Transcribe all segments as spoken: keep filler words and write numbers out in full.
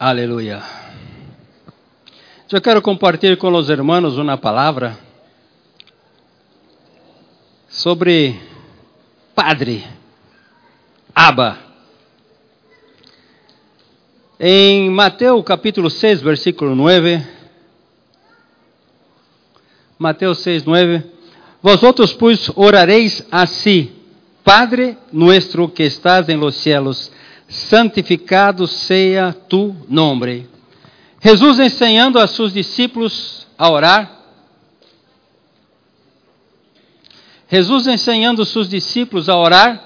Aleluya. Yo quiero compartir con los hermanos una palabra sobre Padre, Abba. En Mateo capítulo seis, versículo nueve. Mateo seis, nueve. Vosotros pues oraréis así: Padre nuestro que estás en los cielos, santificado sea tu nombre. Jesús enseñando a sus discípulos a orar. Jesús enseñando a sus discípulos a orar.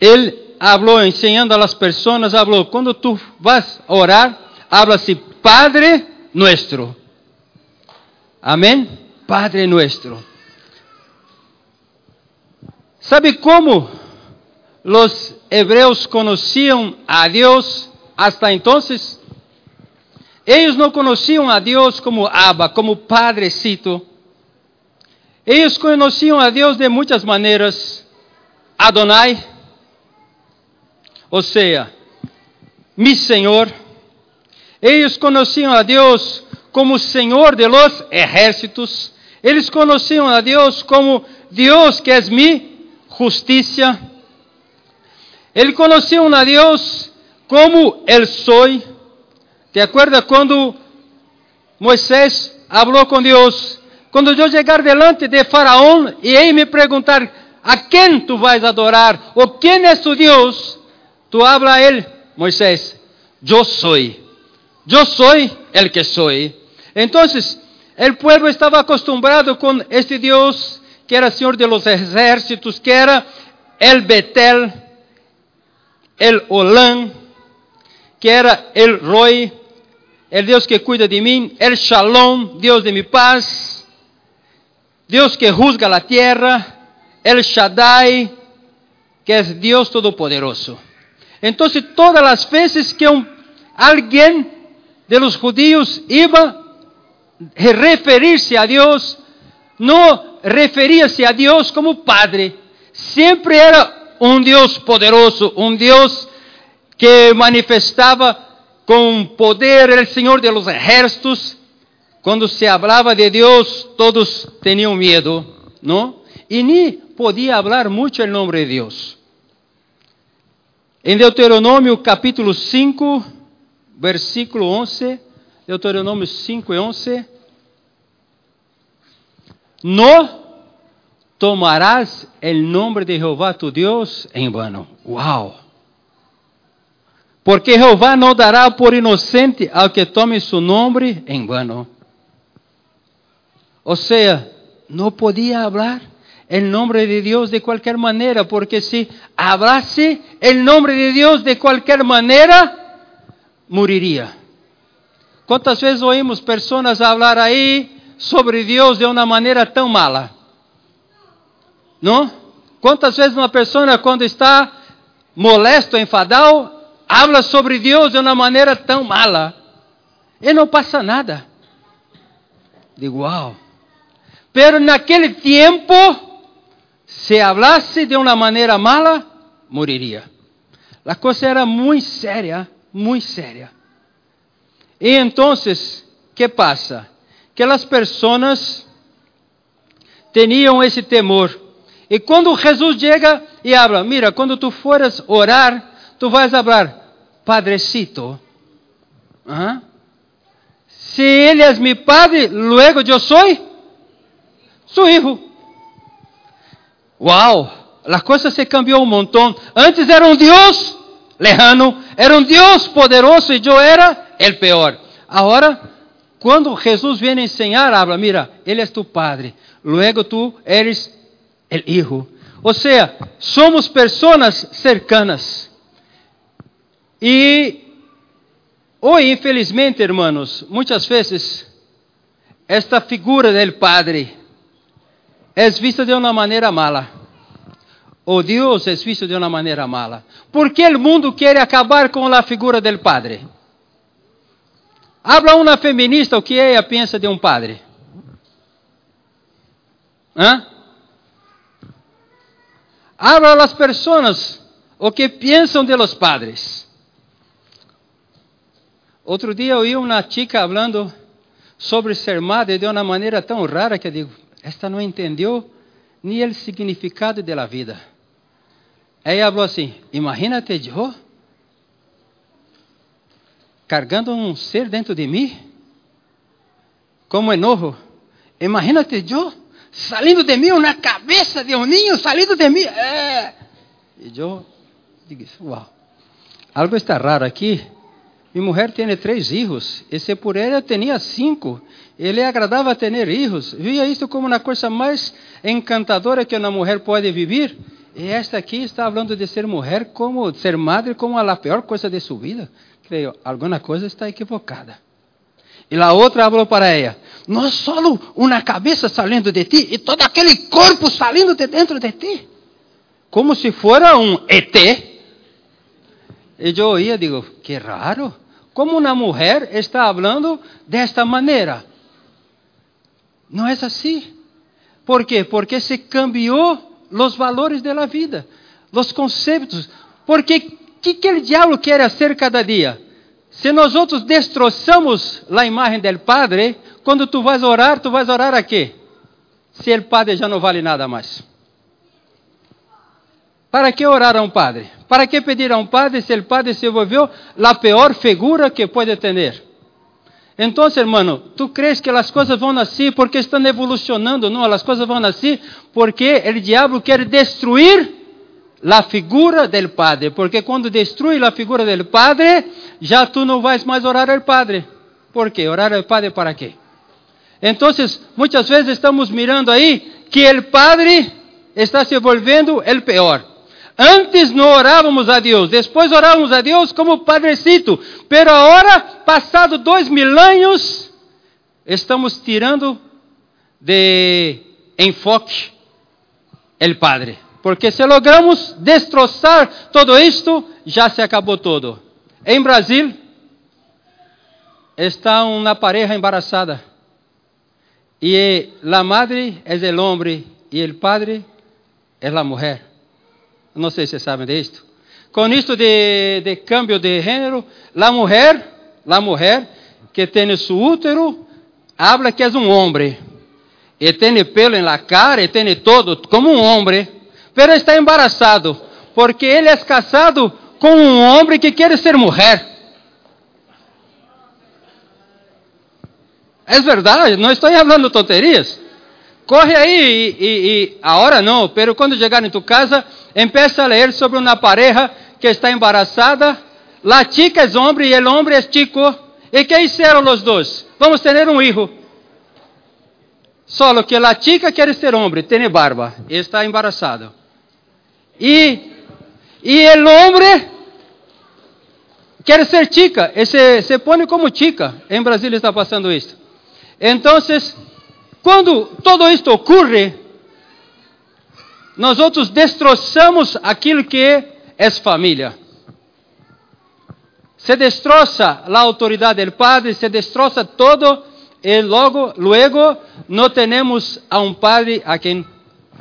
Él habló, enseñando a las personas, habló, cuando tú vas a orar, habla así: Padre nuestro. Amén. Padre nuestro. ¿Sabe cómo los hebreos conocían a Dios hasta entonces? Ellos no conocían a Dios como Abba, como Padrecito. Ellos conocían a Dios de muchas maneras. Adonai, o sea, mi Señor. Ellos conocían a Dios como Señor de los ejércitos. Ellos conocían a Dios como Dios que es mi justicia. Él conoció a Dios como el soy. ¿Te acuerdas cuando Moisés habló con Dios? Cuando yo llegar delante de Faraón y él me preguntar: ¿a quién tú vas a adorar? ¿O quién es tu Dios? Tú habla a él: Moisés, yo soy. Yo soy el que soy. Entonces, el pueblo estaba acostumbrado con este Dios que era Señor de los ejércitos, que era el Betel, El Olam, que era el Roy, el Dios que cuida de mí, el Shalom, Dios de mi paz, Dios que juzga la tierra, el Shaddai, que es Dios todopoderoso. Entonces, todas las veces que un, alguien de los judíos iba a referirse a Dios, no referíase a Dios como Padre, siempre era un Dios poderoso, un Dios que manifestaba con poder, el Señor de los ejércitos. Cuando se hablaba de Dios, todos tenían miedo, ¿no? Y ni podía hablar mucho el nombre de Dios. En Deuteronomio capítulo cinco, versículo once, Deuteronomio cinco y once, no tomarás el nombre de Jehová tu Dios en vano. ¡Wow! Porque Jehová no dará por inocente al que tome su nombre en vano. O sea, no podía hablar el nombre de Dios de cualquier manera, porque si hablase el nombre de Dios de cualquier manera, moriría. ¿Cuántas veces oímos personas hablar ahí sobre Dios de una manera tan mala? ¿No? ¿Cuántas veces una persona cuando está molesto, enfadado, habla sobre Dios de una manera tan mala? Y no pasa nada. Digo, wow. Pero en aquel tiempo, si hablase de una manera mala, moriría. La cosa era muy seria, muy seria. Y entonces, ¿qué pasa? Que las personas tenían ese temor. Y cuando Jesús llega y habla, mira, cuando tú fueras a orar, tú vas a hablar: Padrecito. ¿Ah? Si Él es mi Padre, luego yo soy su hijo. ¡Wow! La cosa se cambió un montón. Antes era un Dios lejano, era un Dios poderoso y yo era el peor. Ahora, cuando Jesús viene a enseñar, habla: mira, Él es tu Padre, luego tú eres el Hijo. O sea, somos personas cercanas. Y hoy, infelizmente, hermanos, muchas veces esta figura del Padre es vista de una manera mala. O Dios es visto de una manera mala. ¿Por qué el mundo quiere acabar con la figura del Padre? Habla una feminista o que ella piensa de un padre. ¿Ah? Habla a las personas o que piensan de los padres. Otro día oí una chica hablando sobre ser madre de una manera tan rara que digo, esta no entendió ni el significado de la vida. Ella habló así, imagínate yo cargando un ser dentro de mí, como enojo. Imagínate yo saliendo de mí una cabeza de un niño, saliendo de mí. Eh. Y yo digo, wow, algo está raro aquí. Mi mujer tiene tres hijos, y si por ella tenía cinco, y le agradaba tener hijos. Veía esto como una cosa más encantadora que una mujer puede vivir. Y esta aquí está hablando de ser mujer, como ser madre, como la peor cosa de su vida. Creo, alguna cosa está equivocada. Y la otra habló para ella, no es solo una cabeza saliendo de ti, y todo aquel cuerpo saliendo de dentro de ti. Como si fuera un E T. Y yo oía, digo, qué raro. ¿Cómo una mujer está hablando de esta manera? No es así. ¿Por qué? Porque se cambió los valores de la vida, los conceptos. Porque, ¿qué que el diablo quiere hacer cada día? Si nosotros destrozamos la imagen del Padre, cuando tú vas a orar, ¿tú vas a orar a qué? Si el Padre ya no vale nada más. ¿Para qué orar a un Padre? ¿Para qué pedir a un Padre si el Padre se volvió la peor figura que puede tener? Entonces, hermano, ¿tú crees que las cosas van así porque están evolucionando? No, las cosas van así porque el diablo quiere destruir la figura del Padre. Porque cuando destruye la figura del Padre, ya tú no vas más a orar al Padre. ¿Por qué? ¿Orar al Padre para qué? Entonces, muchas veces estamos mirando ahí que el Padre está se volviendo el peor. Antes no orábamos a Dios, después orábamos a Dios como padrecito, pero ahora, pasado dos mil años, estamos tirando de enfoque el Padre, porque si logramos destrozar todo esto, ya se acabó todo. En Brasil, está una pareja embarazada, y la madre es el hombre, y el padre es la mujer. No sé si saben de esto. Con esto de, de cambio de género, la mujer, la mujer que tiene su útero, habla que es un hombre. Y tiene pelo en la cara, y tiene todo como un hombre. Pero está embarazado, porque él es casado con un hombre que quiere ser mujer. Es verdad, no estoy hablando tonterías. Corre ahí y, y, y ahora no, pero cuando llegar en tu casa, empieza a leer sobre una pareja que está embarazada. La chica es hombre y el hombre es chico. ¿Y qué hicieron los dos? Vamos a tener un hijo. Solo que la chica quiere ser hombre, tiene barba y está embarazada. Y, y el hombre quiere ser chica y se, se pone como chica. En Brasil está pasando esto. Entonces, cuando todo esto ocurre, nosotros destrozamos aquilo que es familia. Se destroza la autoridad del padre, se destroza todo, y luego, luego no tenemos a un padre a quien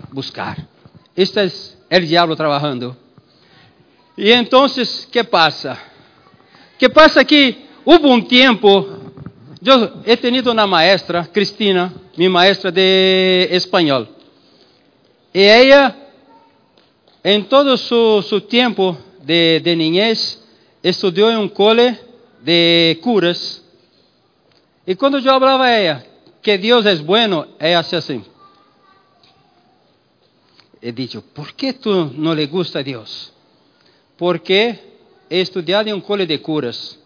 buscar. Este es el diablo trabajando. Y entonces, ¿qué pasa? ¿Qué pasa? Que hubo un tiempo, yo he tenido una maestra, Cristina, mi maestra de español. Y ella, en todo su, su tiempo de, de niñez, estudió en un cole de curas. Y cuando yo hablaba a ella que Dios es bueno, ella hacía así. He dicho, ¿por qué tú no le gusta a Dios? Porque he estudiado en un cole de curas.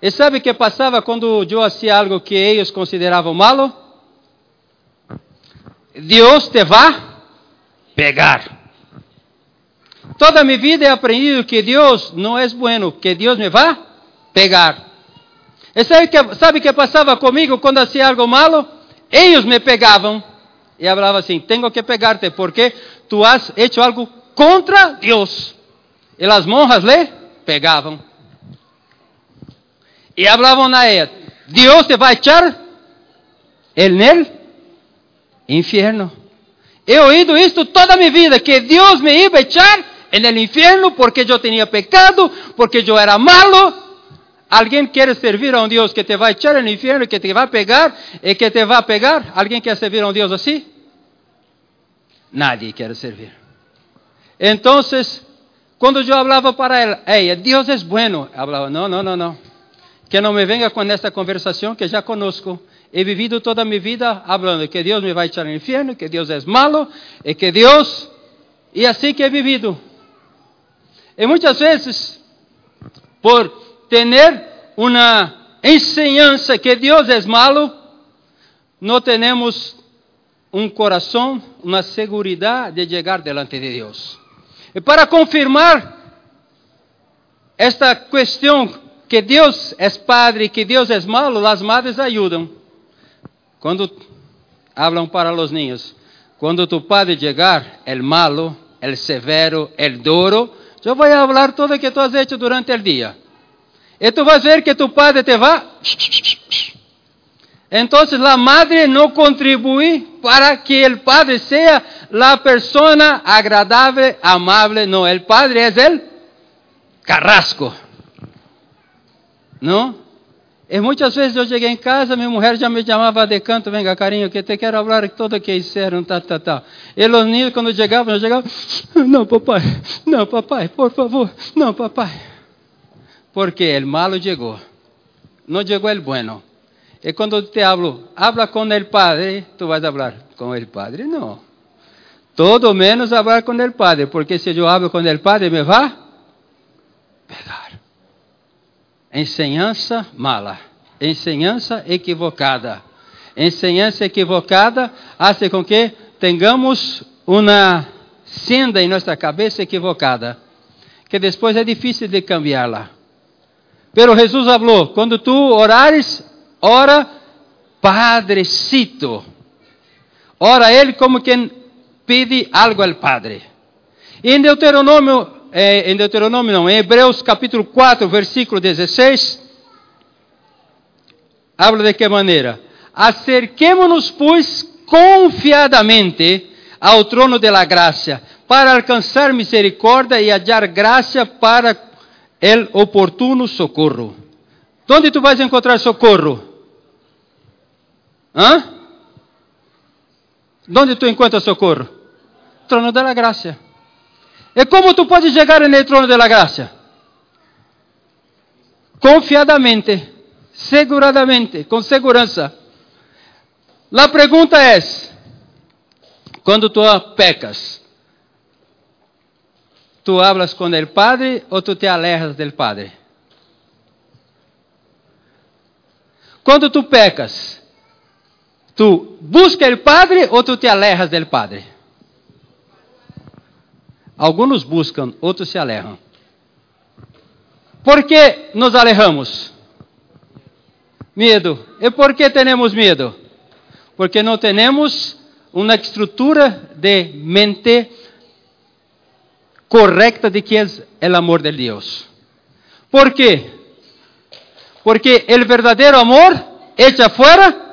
¿Y sabe qué pasaba cuando yo hacía algo que ellos consideraban malo? Dios te va pegar. Toda mi vida he aprendido que Dios no es bueno, que Dios me va a pegar. ¿Sabe qué, sabe qué pasaba conmigo cuando hacía algo malo? Ellos me pegaban y hablaba así, tengo que pegarte porque tú has hecho algo contra Dios. Y las monjas le pegaban. Y hablaban a ella, Dios te va a echar en el infierno. He oído esto toda mi vida, que Dios me iba a echar en el infierno porque yo tenía pecado, porque yo era malo. ¿Alguien quiere servir a un Dios que te va a echar al infierno, que te va a pegar y que te va a pegar? ¿Alguien quiere servir a un Dios así? Nadie quiere servir. Entonces, cuando yo hablaba para él, ella, Dios es bueno, hablaba, no, no, no, no. Que no me venga con esta conversación que ya conozco. He vivido toda mi vida hablando que Dios me va a echar al infierno, que Dios es malo, y que Dios... Y así que he vivido. Y muchas veces, por tener una enseñanza que Dios es malo, no tenemos un corazón, una seguridad de llegar delante de Dios. Y para confirmar esta cuestión que Dios es padre, que Dios es malo, las madres ayudan. Cuando hablan para los niños, cuando tu padre llegar, el malo, el severo, el duro, yo voy a hablar todo lo que tú has hecho durante el día. Y tú vas a ver que tu padre te va. Entonces la madre no contribuye para que el padre sea la persona agradable, amable. No, el padre es el carrasco. ¿No? Y muchas veces yo llegué en casa, mi mujer ya me llamaba de canto, venga cariño, que te quiero hablar de todo lo que hicieron, ta, ta, ta. Y los niños cuando llegaban, yo llegaba, no papá, no papá, por favor, no papá. Porque el malo llegó, no llegó el bueno. Y cuando te hablo, habla con el padre, tú vas a hablar con el padre, no. Todo menos hablar con el padre, porque si yo hablo con el padre me va a pegar. Enseñanza mala, enseñanza equivocada. Enseñanza equivocada hace con que tengamos una senda en nuestra cabeza equivocada, que después es difícil de cambiarla. Pero Jesús habló, cuando tú orares, ora Padrecito. Ora Él como quien pide algo al Padre. Y en Deuteronomio, eh, en Deuteronomio no, en Hebreos capítulo cuatro, versículo dieciséis, habla de qué manera. Acerquémonos pues confiadamente al trono de la gracia, para alcanzar misericordia y hallar gracia para el oportuno socorro. ¿Dónde tú vas a encontrar socorro? ¿Ah? ¿Dónde tú encuentras socorro? Trono de la gracia. ¿Y cómo tú puedes llegar en el trono de la gracia? Confiadamente, seguradamente, con seguridad. La pregunta es, cuando tú pecas, ¿tú hablas con el Padre o tú te alejas del Padre? Cuando tú pecas, ¿tú buscas el Padre o tú te alejas del Padre? Algunos buscan, otros se alejan. ¿Por qué nos alejamos? Miedo. ¿Y por qué tenemos miedo? Porque no tenemos una estructura de mente correcta de que es el amor de Dios. ¿Por qué? Porque el verdadero amor echa fuera.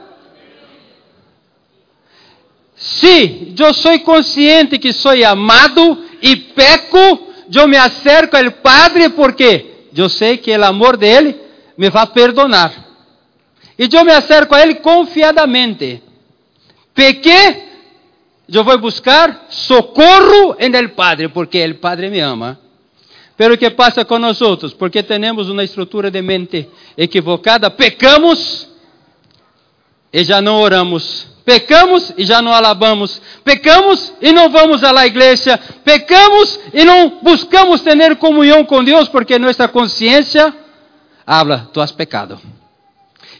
Si yo soy consciente que soy amado y peco, yo me acerco al Padre porque yo sé que el amor de Él me va a perdonar. Y yo me acerco a Él confiadamente. Pequé. Yo voy a buscar socorro en el Padre, porque el Padre me ama. Pero ¿qué pasa con nosotros? Porque tenemos una estructura de mente equivocada. Pecamos y ya no oramos. Pecamos y ya no alabamos. Pecamos y no vamos a la iglesia. Pecamos y no buscamos tener comunión con Dios, porque nuestra conciencia habla, tú has pecado.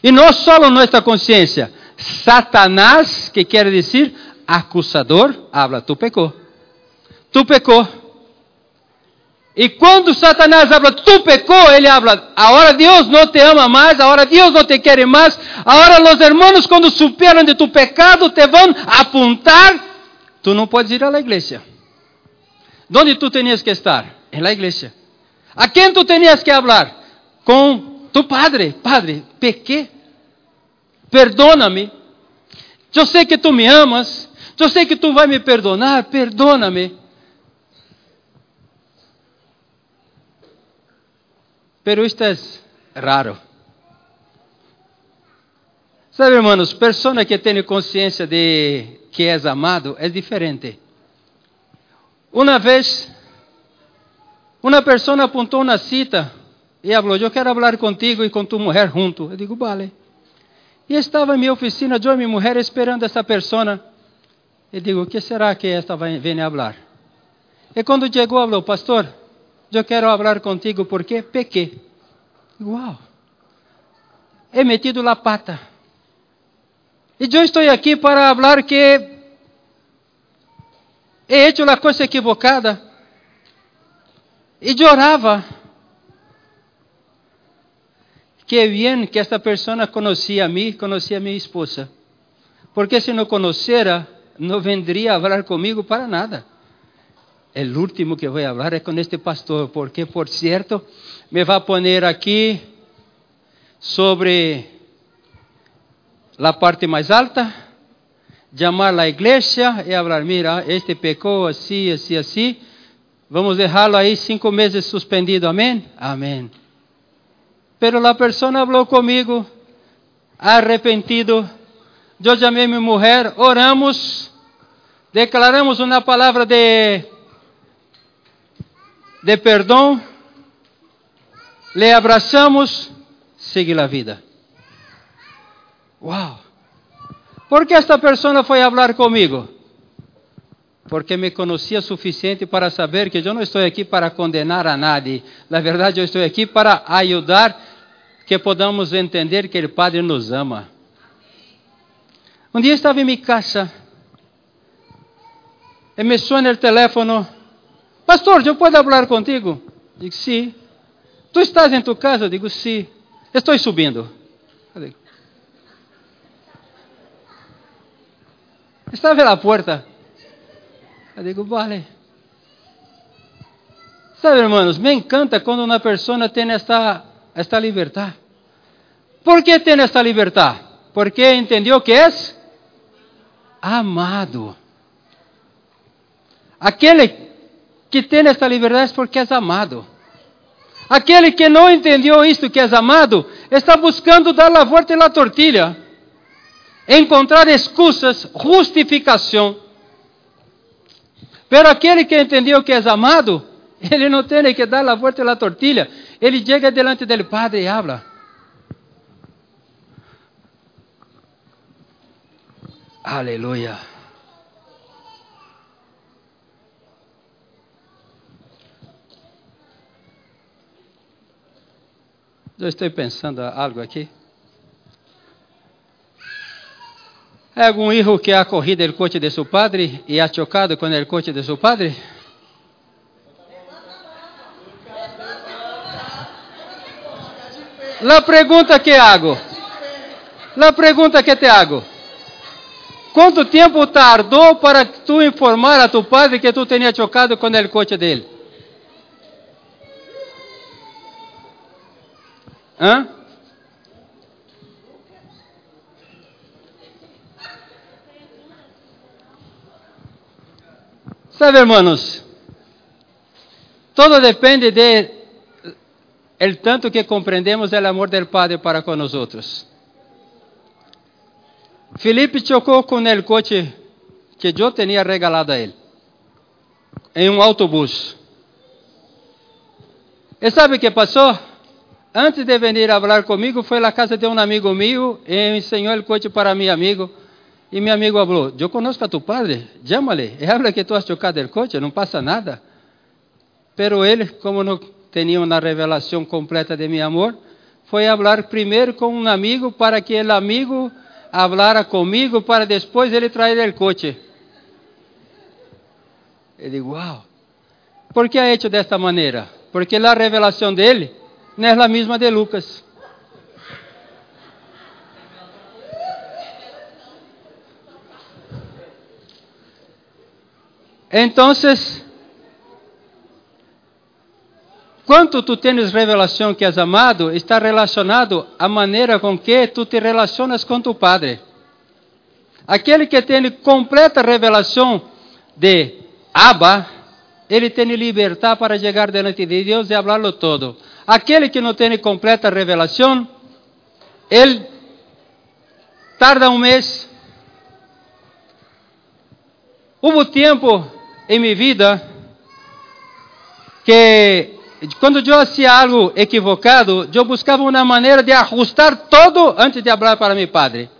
Y no solo nuestra conciencia. Satanás, que quiere decir acusador, habla, tu pecó, tu pecó. Y cuando Satanás habla, tu pecó, él habla, ahora Dios no te ama más, ahora Dios no te quiere más, ahora los hermanos cuando supieron de tu pecado te van a apuntar, tú no puedes ir a la iglesia. ¿Dónde tú tenías que estar? En la iglesia. ¿A quién tú tenías que hablar? Con tu padre. Padre, pequé, perdóname, yo sé que tú me amas, yo sé que tú vas a me perdonar, perdóname. Pero esta es raro. Sabe, hermanos, persona que tiene conciencia de que es amado es diferente. Una vez, una persona apuntó una cita y habló: yo quiero hablar contigo y con tu mujer junto. Yo digo, vale. Y estaba en mi oficina, yo y mi mujer, esperando a esta persona. Y digo, ¿qué será que esta viene a hablar? Y cuando llegó, habló: pastor, yo quiero hablar contigo porque pequé. Wow, he metido la pata. Y yo estoy aquí para hablar que he hecho la cosa equivocada. Y lloraba. Qué bien que esta persona conocía a mí, conocía a mi esposa. Porque si no conociera, no vendría a hablar conmigo para nada. El último que voy a hablar es con este pastor, porque, por cierto, me va a poner aquí sobre la parte más alta, llamar a la iglesia y hablar: mira, este pecó así, así, así. Vamos a dejarlo ahí cinco meses suspendido. Amén. Amén. Pero la persona habló conmigo, arrepentido. Yo llamé a mi mujer, oramos, declaramos una palabra de, de perdón, le abrazamos, sigue la vida. ¡Wow! ¿Por qué esta persona fue a hablar conmigo? Porque me conocía suficiente para saber que yo no estoy aquí para condenar a nadie. La verdad, yo estoy aquí para ayudar que podamos entender que el Padre nos ama. Un día estaba en mi casa y me suena el teléfono. Pastor, ¿yo puedo hablar contigo? Digo, sí. ¿Tú estás en tu casa? Digo, sí. Estoy subiendo. Estaba en la puerta. Yo digo, vale. Sabe, hermanos, me encanta cuando una persona tiene esta, esta libertad. ¿Por qué tiene esta libertad? Porque entendió que es amado. Aquel que tiene esta libertad es porque es amado. Aquel que no entendió esto, que es amado, está buscando dar la vuelta en la tortilla, encontrar excusas, justificación. Pero aquele que entendeu que é amado, ele não tem que dar a volta na tortilha. Ele chega delante dele, Padre, e habla. Aleluia. Eu estou pensando algo aqui. ¿Hay algún hijo que ha cogido el coche de su padre y ha chocado con el coche de su padre? La pregunta que hago, la pregunta que te hago, ¿cuánto tiempo tardó para tú informar a tu padre que tú tenías chocado con el coche de él? ¿Ah? Sabe, hermanos, todo depende de el tanto que comprendemos el amor del Padre para con nosotros. Felipe chocó con el coche que yo tenía regalado a él, en un autobús. ¿Y sabe qué pasó? Antes de venir a hablar conmigo, fue a la casa de un amigo mío y enseñó el coche para mi amigo. Y mi amigo habló: yo conozco a tu padre, llámale, y habla que tú has chocado el coche, no pasa nada. Pero él, como no tenía una revelación completa de mi amor, fue a hablar primero con un amigo para que el amigo hablara conmigo para después él traer el coche. Y digo, wow, ¿por qué ha hecho de esta manera? Porque la revelación de él no es la misma de Lucas. Entonces, cuanto tú tienes revelación que has amado, está relacionado a manera con que tú te relacionas con tu Padre. Aquele que tiene completa revelación de Abba, ele tiene libertad para llegar delante de Dios y hablarlo todo. aquel que no tiene completa revelación, él tarda un mes. Hubo tiempo en mi vida que cuando yo hacía algo equivocado, yo buscaba una manera de ajustar todo antes de hablar para mi padre.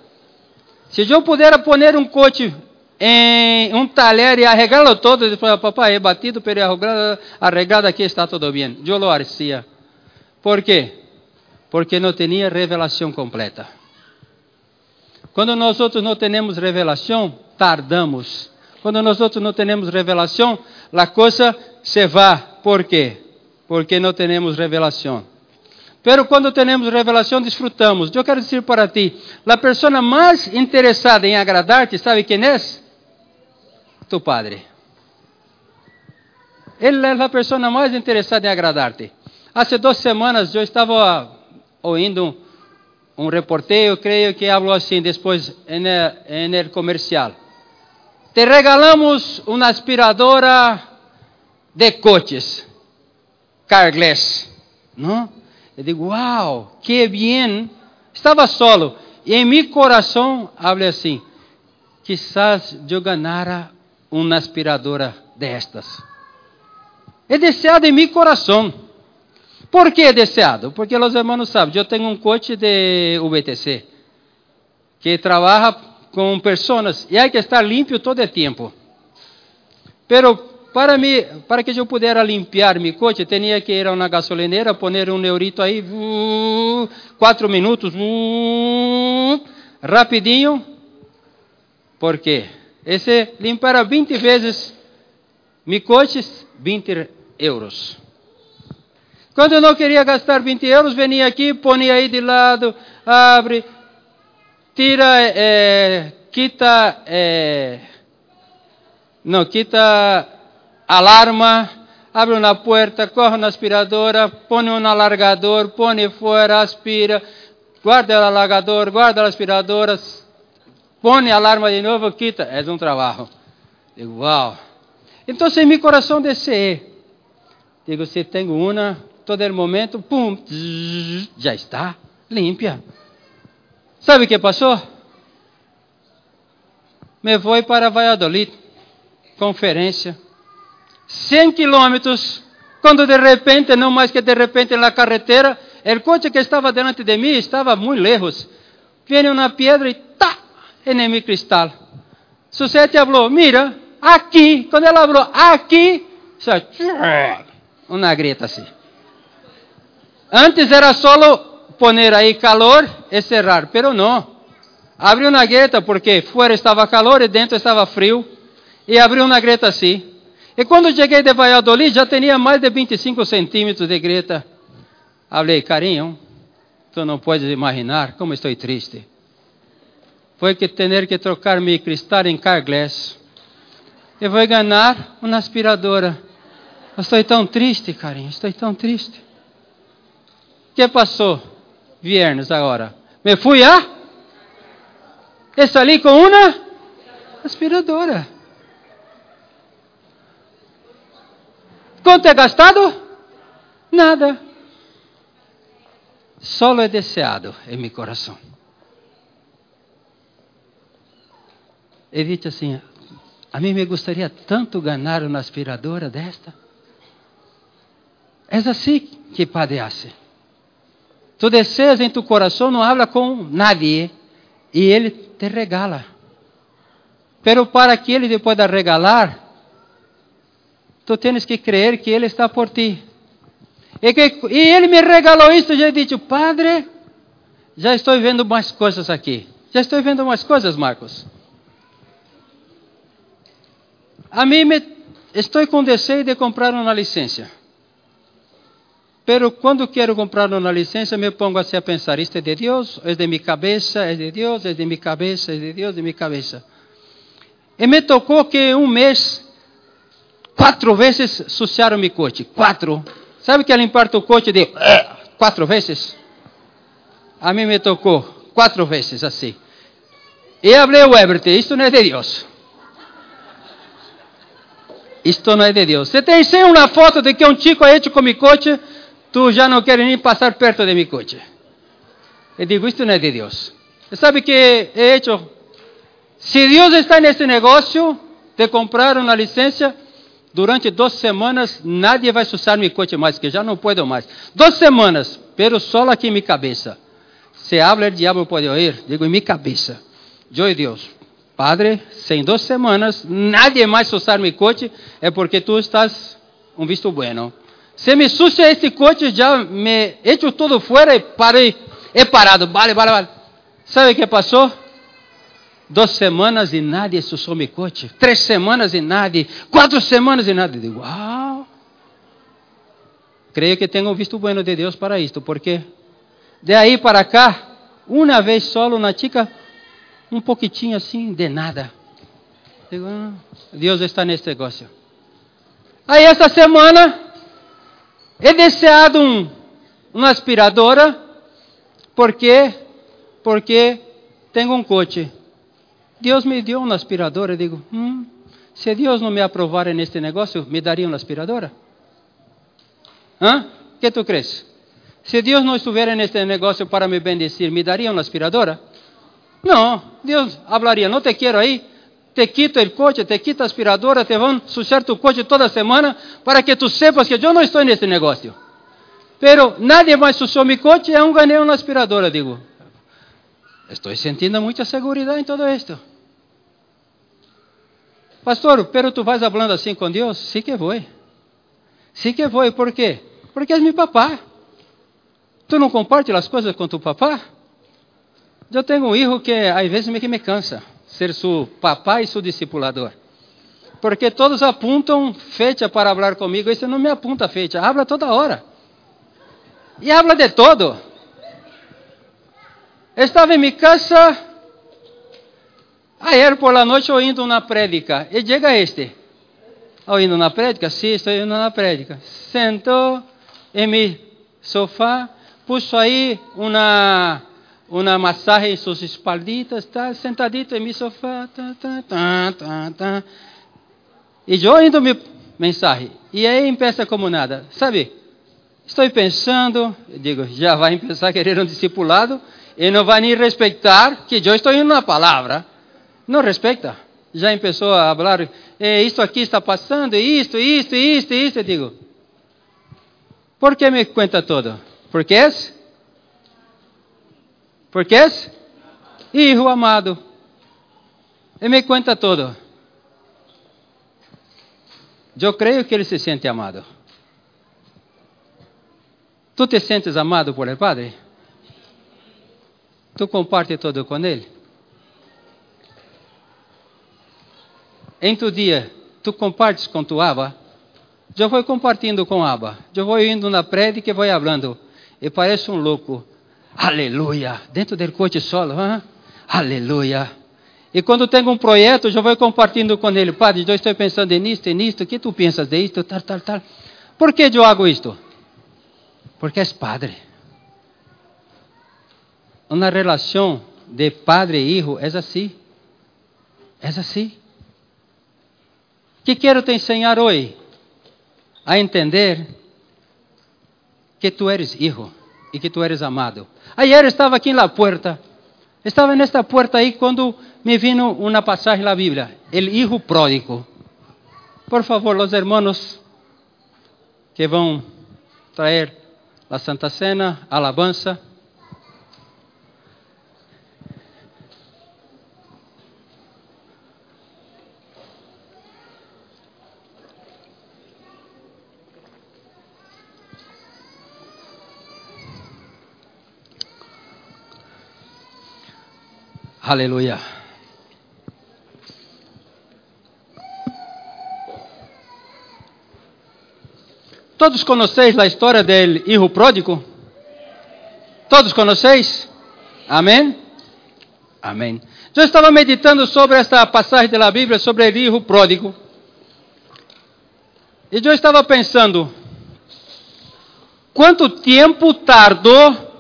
Si yo pudiera poner un coche en un taller y arreglarlo todo, y después, papá, he batido, pero arreglado, arreglado, aquí está todo bien. Yo lo hacía. ¿Por qué? Porque no tenía revelación completa. Cuando nosotros no tenemos revelación, tardamos. Cuando nosotros no tenemos revelación, la cosa se va. ¿Por qué? Porque no tenemos revelación. Pero cuando tenemos revelación, disfrutamos. Yo quiero decir para ti, la persona más interesada en agradarte, ¿sabe quién es? Tu padre. Él es la persona más interesada en agradarte. Hace dos semanas yo estaba oyendo un reportero, creo que habló así después en el, en el comercial. Te regalamos una aspiradora de coches, Carglass, ¿no? Eu digo, wow, que bien. Estava solo. E em meu coração, falei assim, quizás eu ganara uma aspiradora destas. É desejado em meu coração. Por que é desejado? Porque os irmãos sabem, eu tenho um coche de U B T C, que trabalha com pessoas, e há que estar limpo todo o tempo. Mas... Para, mí, para que yo pudiera limpiar mi coche, tenía que ir a una gasolinera, poner un eurito ahí, uh, cuatro minutos, uh, rapidinho. ¿Por qué? Ese limpara veinte veces mi coche, veinte euros. Cuando no quería gastar veinte euros, venía aquí, ponía ahí de lado, abre, tira, eh, quita, eh, no, quita... alarma, abre una puerta, corre una aspiradora, pone un alargador, pone fuera, aspira, guarda el alargador, guarda las aspiradoras, pone alarma de nuevo, quita. Es un trabajo. Digo, wow. Entonces en mi corazón deseé. Digo, si tengo una, todo el momento, pum, zzz, ya está, limpia. ¿Sabe qué pasó? Me voy para Valladolid, conferencia. cien kilómetros, cuando de repente, no más que de repente en la carretera, el coche que estaba delante de mí estaba muy lejos. Viene una piedra y ¡ta! En mi cristal. Susete habló, mira, aquí, cuando él habló, aquí, una grieta así. Antes era solo poner ahí calor y cerrar, pero no. Abrió una grieta porque fuera estaba calor y dentro estaba frío. Y abrió una grieta así. E quando cheguei de Valladolid, já tinha mais de veinticinco centímetros de grieta. Falei, carinho, tu não podes imaginar como estou triste. Foi que ter que trocar meu cristal em Carglass. Eu vou ganhar uma aspiradora. Estou tão triste, carinho, estou tão triste. O que passou? Viernes agora. Me fui a? Estou ali com uma aspiradora. ¿Cuánto he gastado? Nada. Solo he deseado en mi corazón. He dicho así, a mí me gustaría tanto ganar una aspiradora de esta. Es así que Padre hace. Tu deseas en tu corazón, no habla con nadie y Él te regala. Pero para que Él te pueda regalar, tú tienes que creer que Él está por ti. Y, que, y Él me regaló esto. Ya he dicho, Padre, ya estoy viendo más cosas aquí. Ya estoy viendo más cosas, Marcos. A mí me estoy con deseo de comprar una licencia. Pero cuando quiero comprar una licencia, me pongo así a pensar, ¿esto es de Dios? ¿Es de mi cabeza? ¿Es de Dios? ¿Es de mi cabeza? ¿Es de Dios? ¿Es de mi cabeza? Y me tocó que un mes... Quatro vezes suciaram meu coche. Quatro. Sabe que ela imparta o coche de quatro vezes? A mim me tocou quatro vezes assim. E falei ao Everton, isto não é de Deus. Isto não é de Deus. Você tem sim uma foto de que um chico é hecho com meu coche? tú ya no quieres ni pasar perto de mi coche. Y digo, esto no es de Dios. ¿Sabe qué he hecho? Si Dios está en ese negocio de comprar una licencia, durante dos semanas nadie va a usar mi coche más, que ya no puedo más. Dos semanas, pero solo aquí en mi cabeza. Se habla, el diablo puede oír. Digo, en mi cabeza. Yo y Dios. Padre, si en dos semanas nadie más usar mi coche, es porque tú estás un visto bueno. Se me sucia este coche, ya me echo todo fuera y paré. He parado, vale, vale, vale. ¿Sabe qué pasó? Dos semanas y nadie usó mi coche. Tres semanas y nadie. Cuatro semanas y nadie. Digo, wow. Creo que tengo un visto bueno de Dios para esto, porque de ahí para acá, una vez solo una chica, un poquitinho assim, de nada. Digo, ah, Deus está nesse negócio. Aí, essa semana, é desejado um, uma aspiradora, porque, porque tenho um coche. Deus me deu uma aspiradora. Eu digo, hum, se Deus não me aprovar neste negócio, me daria uma aspiradora? Hã? O que tu crees? Se Deus não estiver neste negócio para me bendecir, me daria uma aspiradora? No, Dios hablaría, no te quiero ahí, te quito el coche, te quito la aspiradora, te van a ensuciar tu coche toda semana para que tú sepas que yo no estoy en este negocio. Pero nadie más ensució mi coche y aún gané una aspiradora. Digo, estoy sintiendo mucha seguridad en todo esto. Pastor, pero tú vas hablando así con Dios. Sí que voy. Sí que voy, ¿por qué? Porque es mi papá. ¿Tú no compartes las cosas con tu papá? Yo tengo un hijo que a veces me, que me cansa ser su papá y su discipulador. Porque todos apuntan fecha para hablar conmigo. Ese no me apunta fecha, habla toda hora. Y habla de todo. Estaba en mi casa ayer por la noche oyendo una prédica. Y llega este. ¿Oyendo una prédica? Sí, estoy oyendo una prédica. Sentó en mi sofá, puso ahí una... una masaje en sus espalditas, está sentadito en mi sofá, ta, ta, ta, ta, ta. Y yo oyendo mi mensaje, y ahí empieza como nada, ¿sabe? Estoy pensando, digo, ya va a empezar a querer un discipulado, y no va ni a respetar que yo estoy en una palabra, no respeta, ya empezó a hablar, eh, esto aquí está pasando, esto, esto, esto, esto, digo, ¿por qué me cuenta todo? Porque es... Porque es hijo amado. Él me cuenta todo. Yo creo que él se siente amado. ¿Tú te sientes amado por el Padre? ¿Tú compartes todo con él? En tu día, ¿tú compartes con tu Abba? Yo voy compartiendo con Abba. Yo voy yendo una prédica y voy hablando. Y parece un loco. Aleluya, dentro del coche solo, ¿eh? Aleluya. Y cuando tengo un proyecto, yo voy compartiendo con él. Padre, yo estoy pensando en esto, en esto. ¿Qué tú piensas de esto? Tal, tal, tal. ¿Por qué yo hago esto? Porque es padre. Una relación de padre e hijo es así. Es así. ¿Qué quiero te enseñar hoy? A entender que tú eres hijo. Y que tú eres amado. Ayer estaba aquí en la puerta. Estaba en esta puerta ahí cuando me vino una pasaje en la Biblia. El hijo pródigo. Por favor, los hermanos que van a traer la Santa Cena, alabanza. Aleluya. ¿Todos conocéis la historia del hijo pródigo? ¿Todos conocéis? Amén. Amén. Yo estaba meditando sobre esta pasaje de la Biblia, sobre el hijo pródigo. Y yo estaba pensando, ¿cuánto tiempo tardó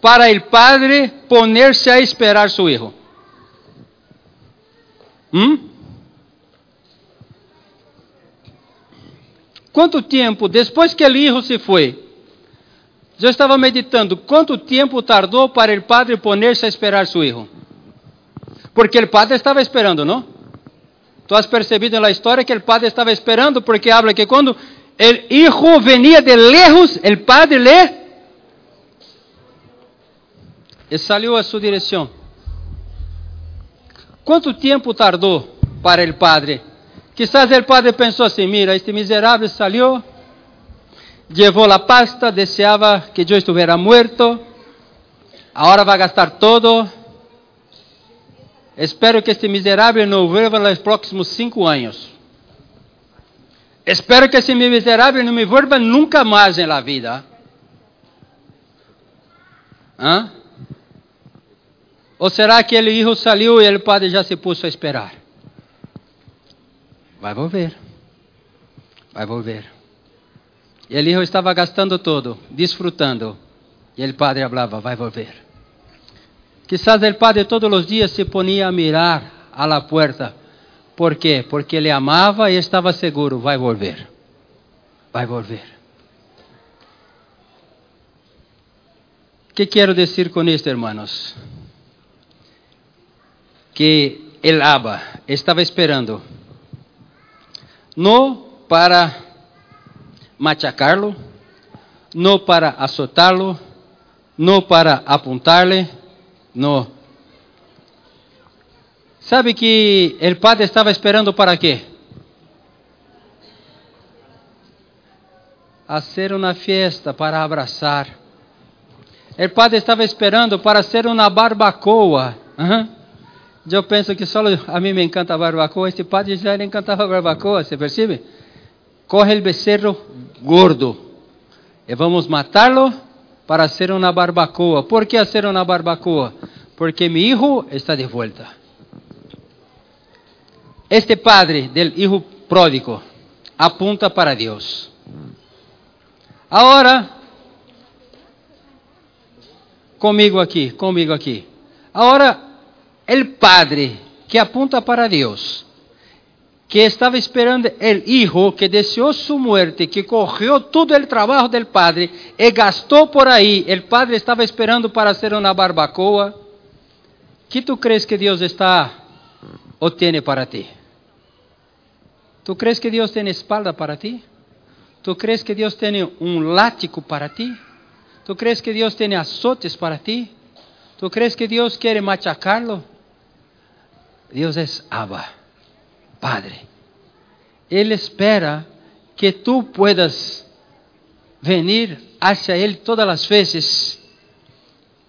para el padre ponerse a esperar su hijo? ¿Mm? ¿Cuánto tiempo después que el hijo se fue Yo estaba meditando cuánto tiempo tardó para el padre ponerse a esperar a su hijo. Porque el padre estaba esperando, ¿no? Tú has percibido en la historia que el padre estaba esperando, porque habla que cuando el hijo venía de lejos, el padre le... y salió a su dirección. ¿Cuánto tiempo tardó para el padre? Quizás el padre pensó así: mira, este miserable salió, llevó la pasta, deseaba que yo estuviera muerto, ahora va a gastar todo. Espero que este miserable no vuelva en los próximos cinco años. Espero que ese miserable no me vuelva nunca más en la vida. ¿Ah? ¿O será que el hijo salió y el padre ya se puso a esperar? Vai volver. Vai volver. E o hijo estava gastando todo, disfrutando. E o padre hablaba: vai volver. Quizás el padre todos los días se ponía a mirar a la puerta. ¿Por qué? Porque le amaba y estaba seguro: vai volver, vai volver. ¿Qué quiero decir con esto, hermanos? Que el Abba estaba esperando, no para machacarlo, no para azotarlo, no para apuntarle, no. ¿Sabe que el padre estaba esperando para qué? Hacer una fiesta, para abrazar. El padre estaba esperando para hacer una barbacoa. Ajá. Yo pienso que solo a mí me encanta barbacoa. Este padre ya le encantaba barbacoa, ¿se percibe? Coge el becerro gordo y vamos a matarlo para hacer una barbacoa. ¿Por qué hacer una barbacoa? Porque mi hijo está de vuelta. Este padre del hijo pródigo apunta para Dios. Ahora, conmigo aquí, conmigo aquí. Ahora, el padre que apunta para Dios, que estaba esperando el hijo, que deseó su muerte, que cogió todo el trabajo del padre y gastó por ahí. El padre estaba esperando para hacer una barbacoa. ¿Qué tú crees que Dios está o tiene para ti? ¿Tú crees que Dios tiene espalda para ti? ¿Tú crees que Dios tiene un látigo para ti? ¿Tú crees que Dios tiene azotes para ti? ¿Tú crees que Dios quiere machacarlo? Dios es Abba, Padre. Él espera que tú puedas venir hacia Él todas las veces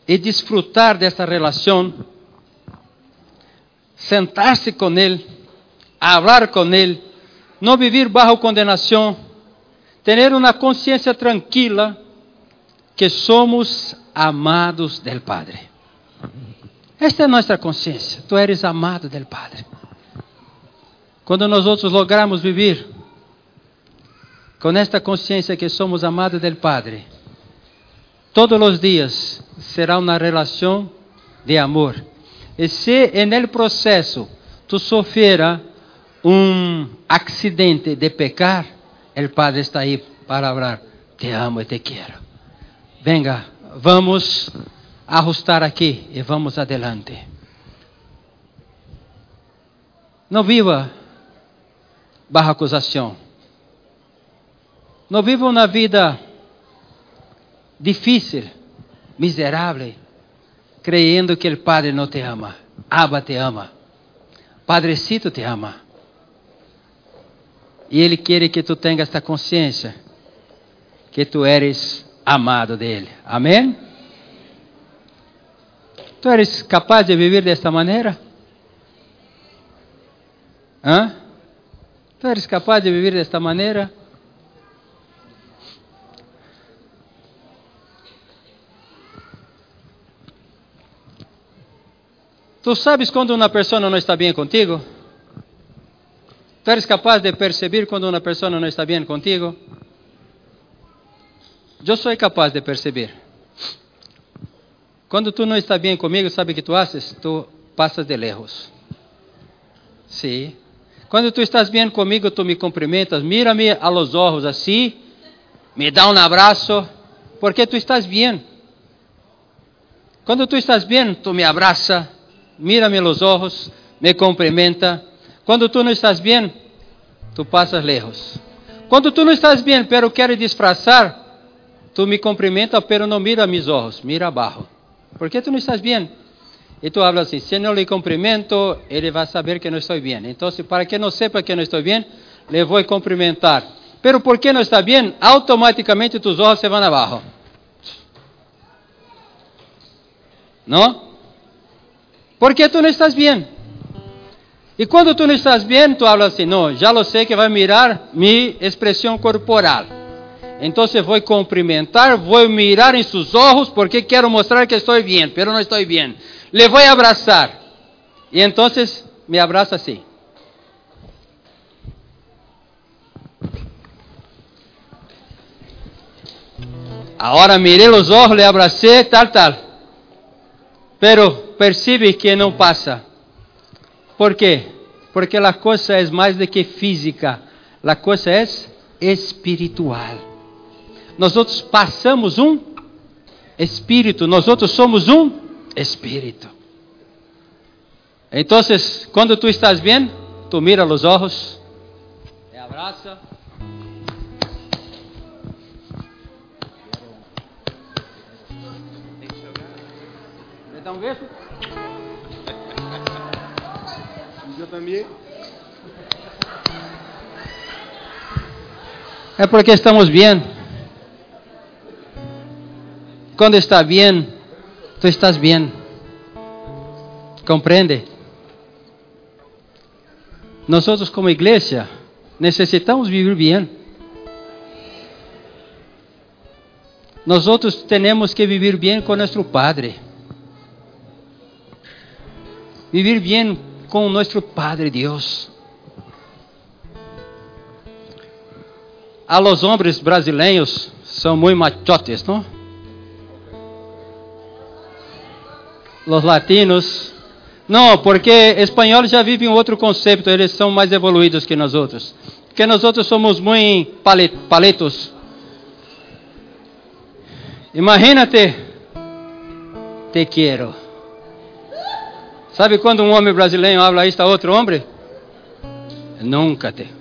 y disfrutar de esta relación, sentarse con Él, hablar con Él, no vivir bajo condenación, tener una conciencia tranquila que somos amados del Padre. Esta es nuestra conciencia: tú eres amado del Padre. Cuando nosotros logramos vivir con esta conciencia que somos amados del Padre, todos los días será una relación de amor. Y si en el proceso tú sufrieras un accidente de pecar, el Padre está ahí para hablar: te amo y te quiero. Venga, vamos a ajustar aquí y vamos adelante. No viva bajo acusación. No viva una vida difícil, miserable, creyendo que el Padre no te ama. Abba te ama. Padrecito te ama. Y Ele quiere que tú tengas esta conciencia que tú eres amado de Él. Amén. ¿Tú eres capaz de vivir de esta manera? ¿Ah? ¿Tú eres capaz de vivir de esta manera? ¿Tú sabes cuando una persona no está bien contigo? ¿Tú eres capaz de percibir cuando una persona no está bien contigo? Yo soy capaz de percibir. Cuando tú no estás bien conmigo, ¿sabes qué tú haces? Tú pasas de lejos. Sí. Cuando tú estás bien conmigo, tú me cumprimentas, mírame a los ojos así, me da un abrazo, porque tú estás bien. Cuando tú estás bien, tú me abrazas, mírame los ojos, me complementa. Cuando tú no estás bien, tú pasas lejos. Cuando tú no estás bien, pero quieres disfrazar, tú me complementas, pero no mira mis ojos, mira abajo. ¿Por qué tú no estás bien? Y tú hablas así, si no le complemento, él va a saber que no estoy bien. Entonces, para que no sepa que no estoy bien, le voy a complementar. Pero ¿por qué no está bien? Automáticamente tus ojos se van abajo. ¿No? ¿Por qué tú no estás bien? Y cuando tú no estás bien, tú hablas así, no, ya lo sé que va a mirar mi expresión corporal. Entonces voy a cumplimentar, voy a mirar en sus ojos porque quiero mostrar que estoy bien, pero no estoy bien. Le voy a abrazar. Y entonces me abraza así. Ahora miré los ojos, le abracé, tal, tal. Pero percibe que no pasa. ¿Por qué? Porque la cosa es más de que física, la cosa es espiritual. Nosotros pasamos un espíritu, nosotros somos un espíritu. Entonces, cuando tú estás bien, tú mira los ojos, te abraza. ¿Me da un beso? Yo también. Es porque estamos bien. Cuando está bien, tú estás bien. ¿Comprende? Nosotros como iglesia necesitamos vivir bien. Nosotros tenemos que vivir bien con nuestro Padre. Vivir bien con nuestro Padre Dios. A los hombres brasileños son muy machotes, ¿no? Los latinos. No, porque españoles ya viven otro concepto, ellos son más evoluídos que nosotros. Porque nosotros somos muy palet- paletos. Imagínate, te quiero. ¿Sabe cuando un hombre brasileño habla esto a otro hombre? Nunca te quiero.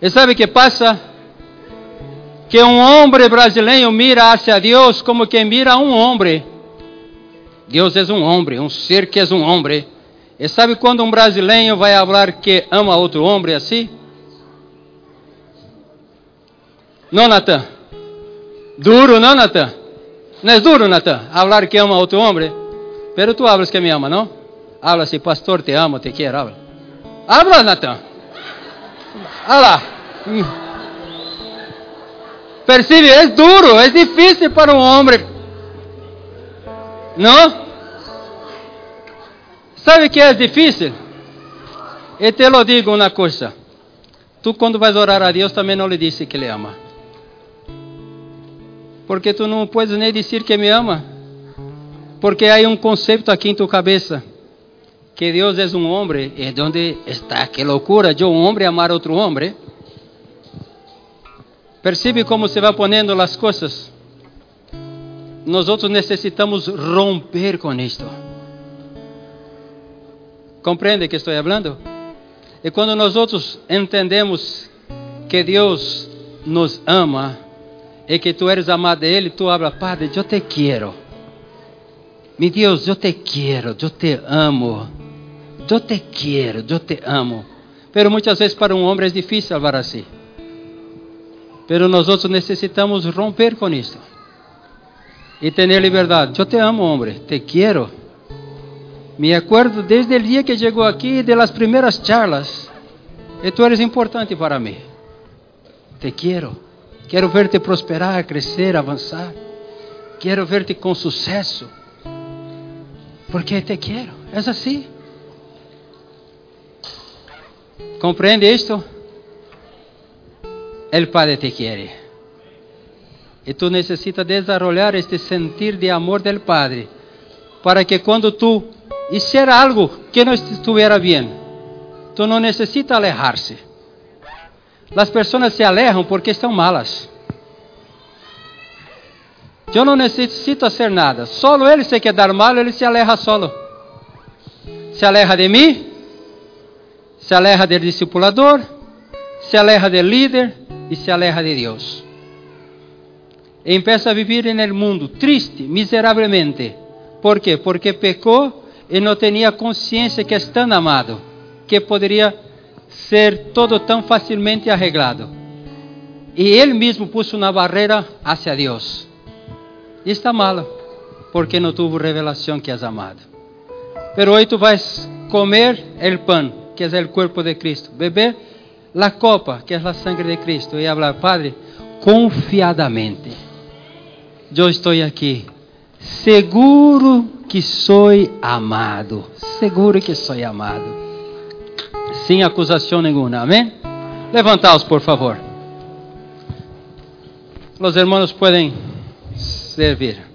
¿Y sabe qué pasa? Que un hombre brasileño mira hacia Dios como que mira a un hombre. Dios es un hombre, un ser que es un hombre. ¿Y sabe cuando un brasileño va a hablar que ama a otro hombre así? No, Natan. Duro, ¿no, Natan? No es duro, Natan, hablar que ama a otro hombre. Pero tú hablas que me ama, ¿no? Habla así, pastor, te amo, te quiero, habla. Habla, Natan. Habla. Percibe, es duro, es difícil para un hombre. ¿No? ¿Sabe que es difícil? Y te lo digo una cosa. Tú cuando vas a orar a Dios también no le dices que le ama. Porque tú no puedes ni decir que me ama. Porque hay un concepto aquí en tu cabeza, que Dios es un hombre, y ¿dónde está? ¡Qué locura! Yo, un hombre, amar a otro hombre. Percibe cómo se va poniendo las cosas. Nosotros necesitamos romper con esto. ¿Comprende que estoy hablando? Y cuando nosotros entendemos que Dios nos ama, y que tú eres amado de Él, tú hablas, Padre, yo te quiero. Mi Dios, yo te quiero, yo te amo, yo te quiero, yo te amo. Pero muchas veces para un hombre es difícil hablar así. Pero nosotros necesitamos romper con esto. Y tener libertad. Yo te amo, hombre, te quiero. Me acuerdo desde el día que llegó aquí, de las primeras charlas. Y tú eres importante para mí. Te quiero. Quiero verte prosperar, crecer, avanzar. Quiero verte con suceso. Porque te quiero, es así. ¿Comprende esto? El Padre te quiere. Y tú necesitas desarrollar este sentir de amor del Padre. Para que cuando tú hicieras algo que no estuviera bien, tú no necesitas alejarse. Las personas se alejan porque están malas. Yo no necesito hacer nada. Solo Él se queda mal, Él se aleja solo. Se aleja de mí, se aleja del discipulador, se aleja del líder y se aleja de Dios. E empieza a vivir en el mundo, triste, miserablemente. ¿Por qué? Porque pecó y no tenía conciencia que es tan amado, que podría ser todo tan fácilmente arreglado. Y él mismo puso una barrera hacia Dios. Y está malo, porque no tuvo revelación que es amado. Pero hoy tú vas a comer el pan, que es el cuerpo de Cristo, beber la copa, que es la sangre de Cristo, y hablar, Padre, confiadamente, yo estoy aquí, seguro que soy amado, seguro que soy amado, sin acusación ninguna, amén. Levantaos, por favor. Los hermanos pueden servir.